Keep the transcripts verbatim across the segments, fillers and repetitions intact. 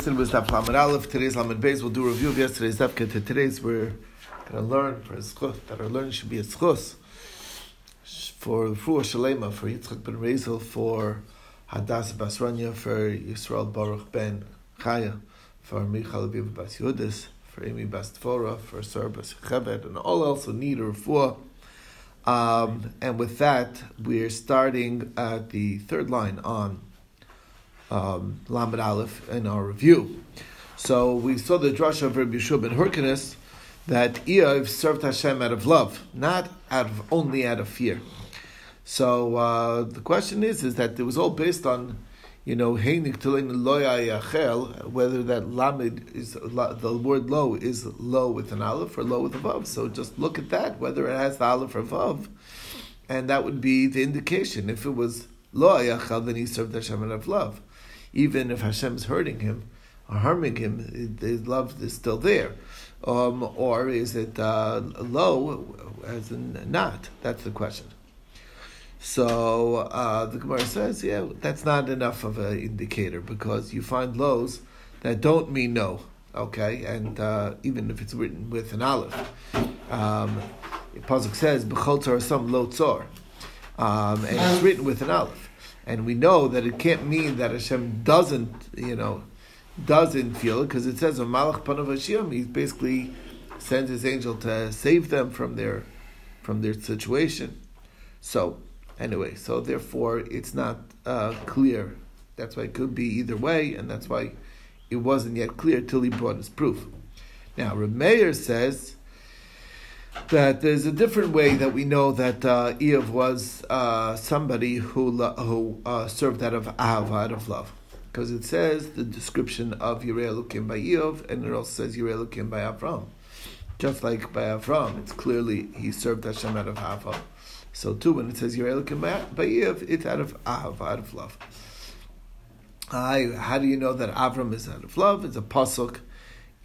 Yesterday was Daf Lamed Aleph. Today's Lamed Beis. We'll do a review of yesterday's Daf. To today's, we're going to learn for Eschus that our learning should be Eschus for Ruach Shalema, for Yitzchak ben Rezel, for Hadassah Basranya, for Yisrael Baruch ben Chaya, for Michal Aviv Bas Yudis, for Amy Bas Tfora, for Sar Bas Chabed, and all else who need a refuah. Um, and with that, we're starting at the third line on um, Lamed Aleph in our review. So we saw the drasha of Rebbi Yeshua ben Hurkenus that Iyov served Hashem out of love, not out of only out of fear. So uh, the question is, is that it was all based on, you know, whether that lamed is the word lo is lo with an aleph or lo with a vav. So just look at that, whether it has the aleph or vav, and that would be the indication. If it was lo ayachel, then he served Hashem out of love. Even if Hashem is hurting him or harming him, his love is still there. Um, or is it uh, lo as in not? That's the question. So uh, the Gemara says, yeah, that's not enough of an indicator because you find lows that don't mean no, okay? And uh, even if it's written with an aleph. Um, Pasuk says, B'chol Torasam lo tzor. Um, and it's written with an aleph. And we know that it can't mean that Hashem doesn't, you know, doesn't feel it because it says, Malach panav Hashem, he basically sends his angel to save them from their, from their situation. So, Anyway, so therefore it's not uh, clear. That's why it could be either way, and that's why it wasn't yet clear till he brought his proof. Now, Remeier says that there's a different way that we know that uh, Iyov was uh, somebody who who uh, served out of ahava, out of love, because it says the description of Yirei Elokim by Iyov, and it also says Yirei Elokim by Avram. Just like by Avram, it's clearly he served Hashem out of ahava. So too, when it says Yirei Elokim ba'Iyov, it's out of ahava, out of love. Uh, how do you know that Avram is out of love? It's a pasuk,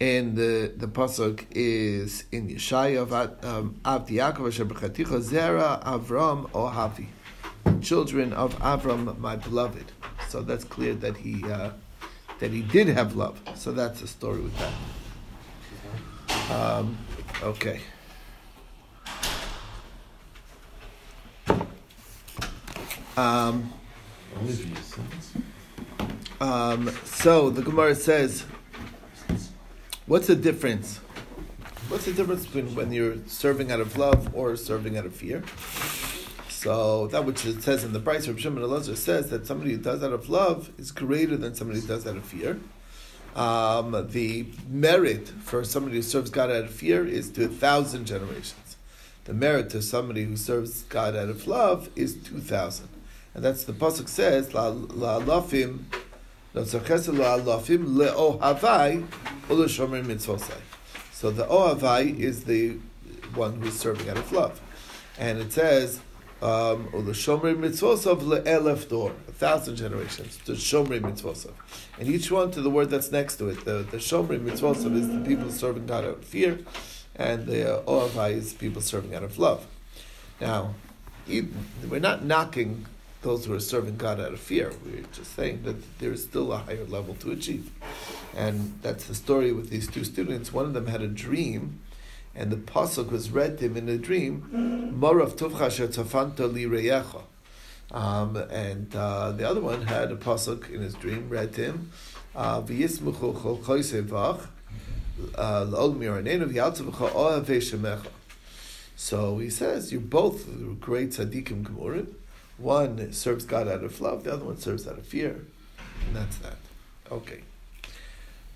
and the the pasuk is in Yeshayah um, Av Yaakov Asher B'Chaticha Zera Avram Ohavi, children of Avram, my beloved. So that's clear that he uh, that he did have love. So that's the story with that. Um, okay. Um, um, so the Gemara says, what's the difference? What's the difference between when you're serving out of love or serving out of fear? So that which it says in the Bryce, Reb Shimon Elazar says that somebody who does out of love is greater than somebody who does out of fear. Um, the merit for somebody who serves God out of fear is to a thousand generations. The merit to somebody who serves God out of love is two thousand. And that's the pasuk says la la lafim, no zeacherze la lafim leohavai u'leshomer mitzvosai. So the ohavai is the one who's serving out of love, and it says u'leshomer mitzvosav leelef dor, a thousand generations to shomer mitzvosav, and each one to the word that's next to it. The the shomer mitzvosav is the people serving God out of fear, and the ohavai is people serving out of love. Now, we're not knocking those who are serving God out of fear. We're just saying that there is still a higher level to achieve. And that's the story with these two students. One of them had a dream, and the pasuk was read to him in a dream, Morav Tovcha Asher Tzafanto Li Reyecha. Um, and uh, the other one had a pasuk in his dream, read to him, V'yismuchu Chol Choisevach L'ol Miranenu V'yaltzevecha Ohavei Shemecha. So he says, you're both great tzaddikim gemurim. One serves God out of love, the other one serves out of fear. And that's that. Okay.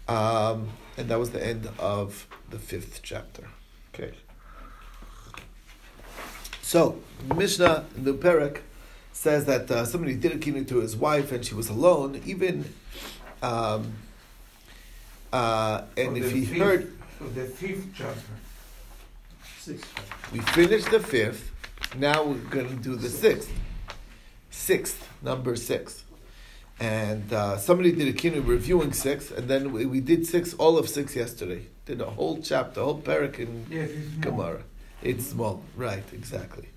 Um, and that was the end of the fifth chapter. Okay. So, Mishnah in the Perek says that uh, somebody did a kiddush to his wife and she was alone, even, um, uh, and if he fifth, heard... The fifth chapter. Sixth. We finished the fifth, now we're going to do the sixth. Sixth, number six. And uh, somebody did a kinu reviewing six, and then we, we did six, all of six yesterday. Did a whole chapter, a whole parak in yes, Gemara. It's small, right, exactly.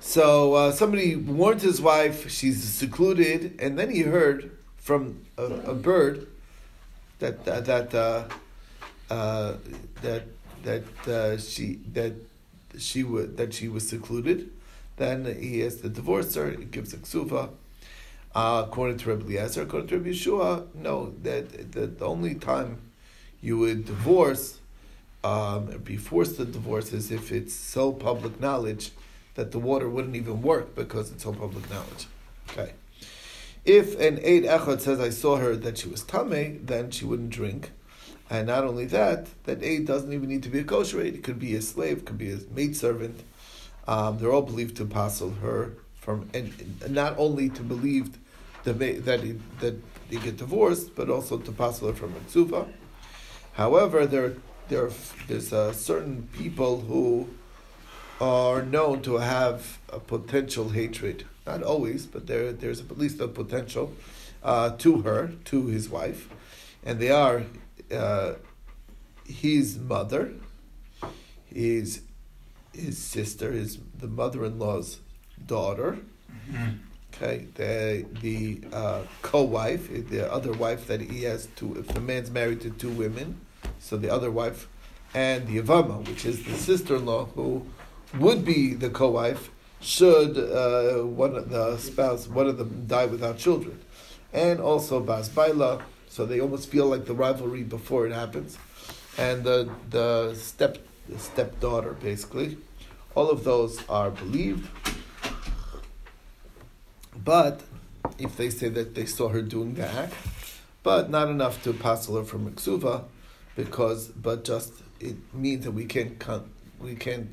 So uh, somebody warned his wife, she's secluded, and then he heard from a, a bird that that that uh, uh, that that uh, she that she would that she was secluded. Then he has to divorce her. He gives a Iksuva. Uh, according to Rabbi Yasser, according to Rabbi Yeshua, no, that, that the only time you would divorce, um, be forced to divorce, is if it's so public knowledge that the water wouldn't even work because it's so public knowledge. Okay. If an Eid Echot says, I saw her, that she was Tameh, then she wouldn't drink. And not only that, that Eid doesn't even need to be a kosher Eid. It could be a slave, could be a maidservant. Um, they're all believed to apostle her from, and not only to believe the, that he, that they get divorced, but also to apostle her from Iksuva. However, there there there's a certain people who are known to have a potential hatred, not always, but there there's at least a potential uh, to her, to his wife, and they are uh, his mother, his. his sister, his the mother-in-law's daughter, okay, the the uh, co-wife, the other wife that he has two, if the man's married to two women, so the other wife, and the Avama, which is the sister-in-law, who would be the co-wife, should uh, one of the spouse, one of them die without children. And also Bas Baila, so they almost feel like the rivalry before it happens. And the, the step the stepdaughter, basically. All of those are believed. But if they say that they saw her doing the act, but not enough to apostle her from Iksuva, because but just it means that we can't come, we can't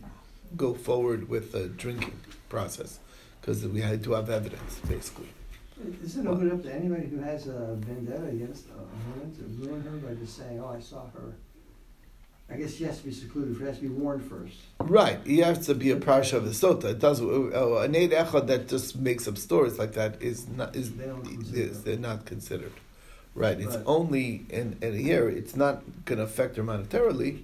go forward with the drinking process because we had to have evidence, basically. Is it open up to anybody who has a vendetta against a woman to ruin her by just saying, "Oh, I saw her"? I guess she has to be secluded. She has to be warned first. Right. He has to be a parasha of the sotah. It does. Uh, an Eid Echot that just makes up stories like that is not is, they is they're not considered. Right. It's right. Only in, in a year. It's not going to affect her monetarily,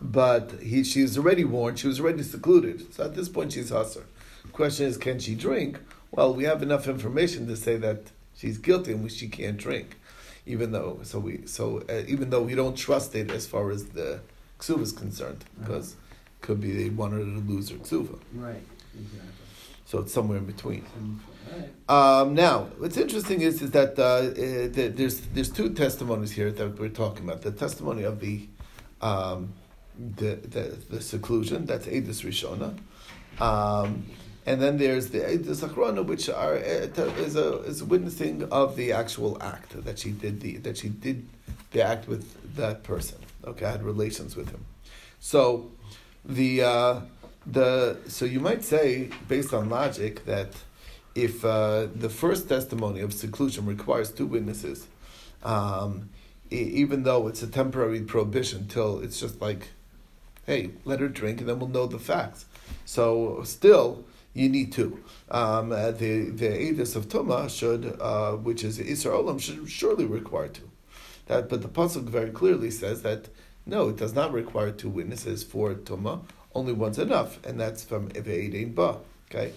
but he she was already warned. She was already secluded. So at this point, she's Hasser. The question is, can she drink? Well, we have enough information to say that she's guilty and she can't drink. Even though, so we, so uh, even though we don't trust it as far as the Iksuva is concerned, because uh-huh. could be they wanted to lose her Iksuva. Right, exactly. So it's somewhere in between. Right. Um, now, what's interesting is is that uh, the, there's there's two testimonies here that we're talking about. The testimony of the um, the, the the seclusion, that's Edus Rishona. Um, And then there's the Edus Achrona, which are, is a is a witnessing of the actual act that she did the that she did the act with that person. Okay, I had relations with him. So the uh, the so you might say, based on logic, that if uh, the first testimony of seclusion requires two witnesses, um, e- even though it's a temporary prohibition, till it's just like, hey, let her drink, and then we'll know the facts. So still. You need to. Um, uh, the the edus of Tuma should, uh, which is Isra Olam, should surely require two. That, but the pasuk very clearly says that no, it does not require two witnesses for Tuma. Only one's enough, and that's from evaydein ba. Okay,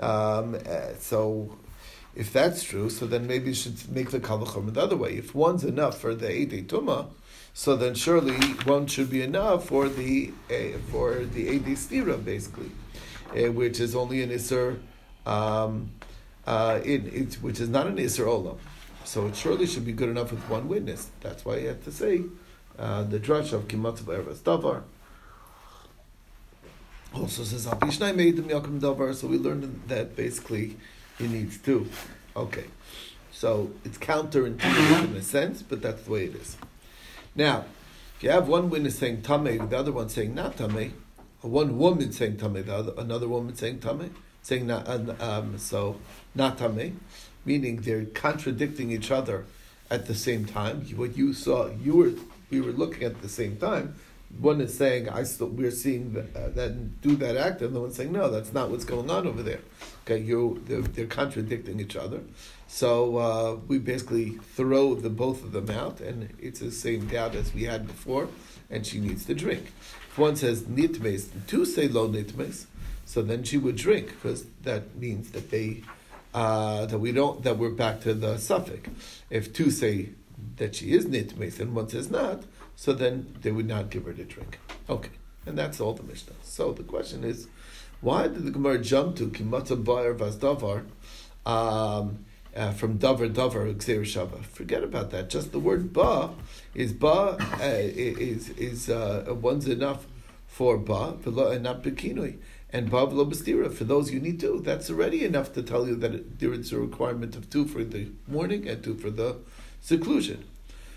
um, uh, so if that's true, so then maybe you should make the kavachum the other way. If one's enough for the Eidei Tuma, so then surely one should be enough for the uh, for the Eidei Stira, basically. Uh, which is only an Isser, um, uh, in it, which is not an Isser Olam. So it surely should be good enough with one witness. That's why you have to say uh, the drush of kimatz beirav davar. Also says al pi shnayim made the miyakim davar. So we learned that basically he needs two. Okay, so it's counterintuitive in a sense, but that's the way it is. Now, if you have one witness saying tamei, the other one saying not tamei. One woman saying tameh, the other, another woman saying tameh, saying not, um, so not tameh, meaning they're contradicting each other at the same time. What you saw, you were we were looking at the same time. One is saying, "I still we're seeing that, uh, that do that act," and the one's saying, "No, that's not what's going on over there." Okay, you they're, they're contradicting each other, so uh, we basically throw the both of them out, and it's the same doubt as we had before, and she needs to drink. If one says nitmes, two say lo nitmes, so then she would drink because that means that they, uh, that we don't, that we're back to the suffix. If two say that she is nitmes and one says not, so then they would not give her to drink. Okay, and that's all the Mishnah. So the question is, why did the Gemara jump to kimatz beirav davar um, uh, from davar davar gzeir shava? Forget about that. Just the word ba is ba uh, is is uh, one's enough for ba and not bekinui. And Bavlo Bastira, for those you need two, that's already enough to tell you that it, there is a requirement of two for the morning and two for the seclusion.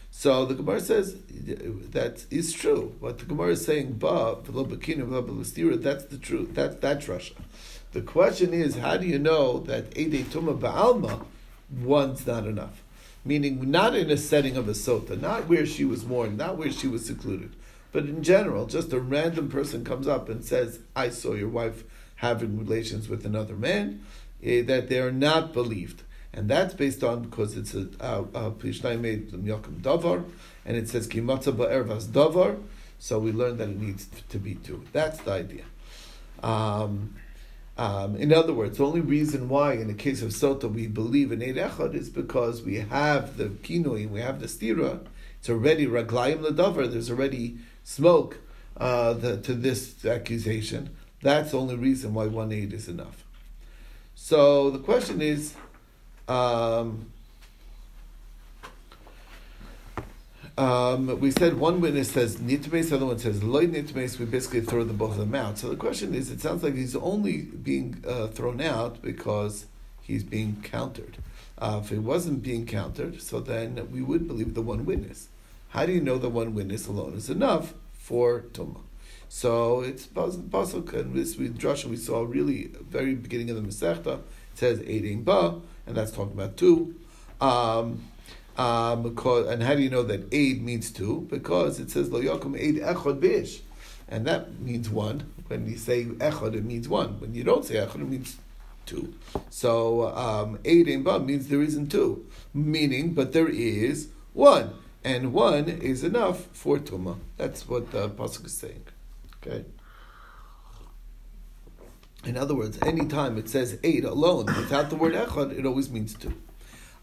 So the Gemara says that is true. What the Gemara is saying, Bavlo Bakina, Bavlo Bastira, that's the truth. That, that's Russia. The question is, how do you know that Eidei Tuma Ba'alma, one's not enough? Meaning, not in a setting of a sotah, not where she was warned, not where she was secluded. But in general, just a random person comes up and says, I saw your wife having relations with another man, eh, that they are not believed. And that's based on, because it's a Pishnai made the miyakim davar, and it says, kimatza ba'ervas davar, so we learn that it needs to be two. That's the idea. Um, um, in other words, the only reason why, in the case of sotah, we believe in Eid Echot is because we have the kinui, we have the stira, it's already raglayim l'davar, there's already smoke uh, the, to this accusation. That's the only reason why one aid is enough. So the question is, um, um, we said one witness says nitmes, the other one says loy nitmes, we basically throw the both of them out. So the question is, it sounds like he's only being uh, thrown out because he's being countered. Uh, if he wasn't being countered, so then we would believe the one witness. How do you know that one witness alone is enough for Tumah? So it's Pasuk, and this we drasha we saw really very beginning of the Masechta. It says evaydein ba, and that's talking about two. Um, um, because, and how do you know that aid means two? Because it says lo yakum eid echod beish, and that means one. When you say echod, it means one. When you don't say echod, it means two. So um, evaydein ba means there isn't two, meaning but there is one. And one is enough for Tumah. That's what the Pasuk is saying. Okay. In other words, any time it says eight alone, without the word echad, it always means two.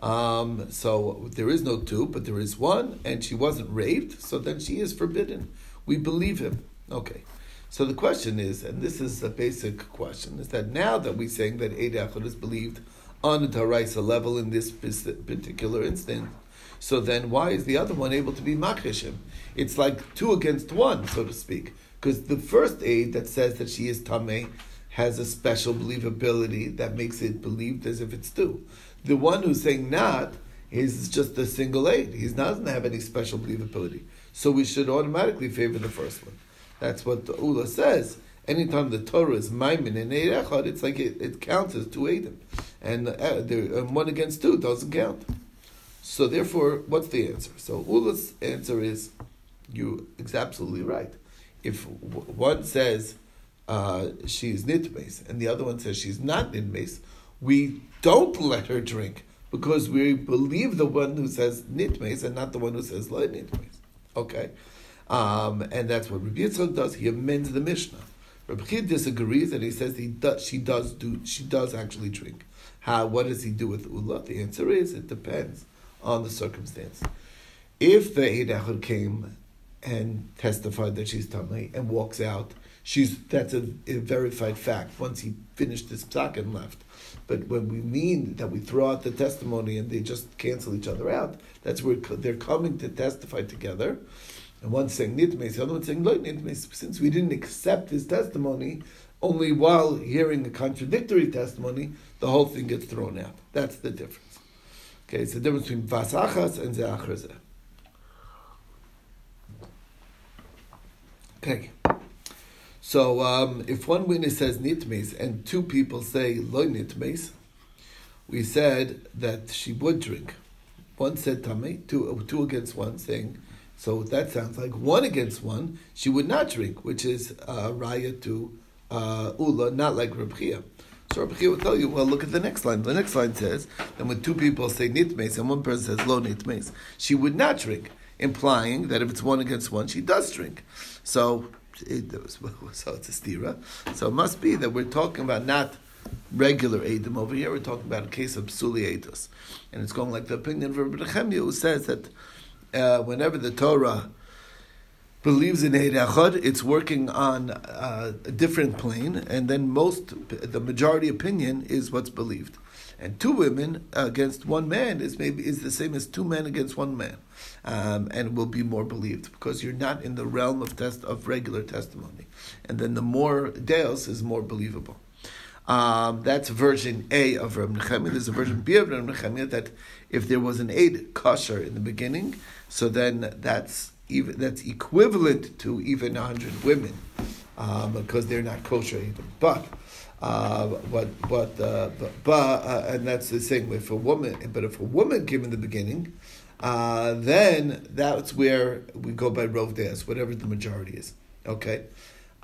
Um, so there is no two, but there is one, and she wasn't raped, so then she is forbidden. We believe him. Okay. So the question is, and this is a basic question, is that now that we're saying that Eid Echot is believed on a Taraisa level in this particular instance, so then why is the other one able to be Makhishim? It's like two against one, so to speak. Because the first aid that says that she is Tameh has a special believability that makes it believed as if it's two. The one who's saying not is just a single aid. He doesn't have any special believability. So we should automatically favor the first one. That's what the Ula says. Anytime the Torah is Maimon and Eid Echot, it's like it, it counts as two Eidim. And uh, one against two doesn't count. So therefore, what's the answer? So Ula's answer is, you is absolutely right. If one says uh, she is nitmes and the other one says she's not nitmes, we don't let her drink because we believe the one who says nitmes and not the one who says lo nitmes. Okay, um, and that's what Rabbi Yitzhak does. He amends the Mishnah. Rabbi Kidd disagrees and he says he does, she does do she does actually drink. How? What does he do with Ula? The answer is it depends on the circumstance. If the Eid Echot came and testified that she's Tamei and walks out, she's that's a, a verified fact. Once he finished his psak and left. But when we mean that we throw out the testimony and they just cancel each other out, that's where they're coming to testify together. And one's saying nitmes, the other one's saying lo nitmes. Since we didn't accept his testimony, only while hearing a contradictory testimony, the whole thing gets thrown out. That's the difference. Okay, it's the difference between vasachas and zeacherze. Okay, so um, if one witness says nitmes and two people say lo nitmes, we said that she would drink. One said tamei, two, two against one, saying, so that sounds like one against one, she would not drink, which is uh, raya to uh, Ula, not like Reb Chia. So Rabbi Chemiu will tell you, well, look at the next line. The next line says, and when two people say nitmes and one person says lo nitmes, she would not drink, implying that if it's one against one, she does drink. So, it, so it's a stira. So it must be that we're talking about not regular Eidim. Over here we're talking about a case of Psuli Eidus. And it's going like the opinion of Reb Nechemiah, who says that uh, whenever the Torah believes in Eid Echot, it's working on uh, a different plane, and then most, the majority opinion is what's believed. And two women against one man is maybe is the same as two men against one man, um, and will be more believed because you're not in the realm of test of regular testimony. And then the more Deus is more believable. Um, that's version A of Reb Nechemiah. There's a version B of Reb Nechemiah that if there was an Eid Kasher in the beginning, so then that's even that's equivalent to even a hundred women, um, because they're not kosher either. But Uh, but but uh, but, but uh, and that's the same way for a woman. But if a woman came in the beginning, uh, then that's where we go by rov des, whatever the majority is. Okay,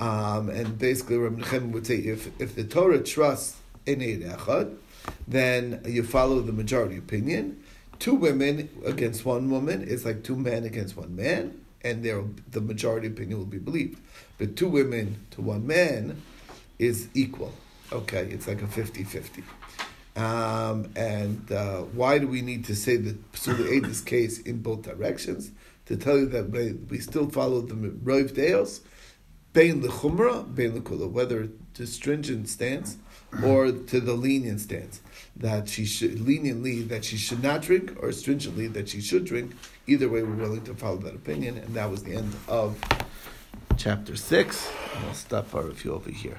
um, and basically, Reb Nechemiah would say if if the Torah trusts in Eid Echot, then you follow the majority opinion. Two women against one woman is like two men against one man, and there the majority opinion will be believed. But two women to one man is equal. Okay, it's like a fifty-fifty. Um, and uh, why do we need to say that Psuli Eidus case in both directions? To tell you that we still follow the Rov Deos, Bein L'Chumra, Bein L'Kula, whether to stringent stance or to the lenient stance, that she should, leniently that she should not drink or stringently that she should drink. Either way, we're willing to follow that opinion. And that was the end of chapter six. And I'll stop our review over here.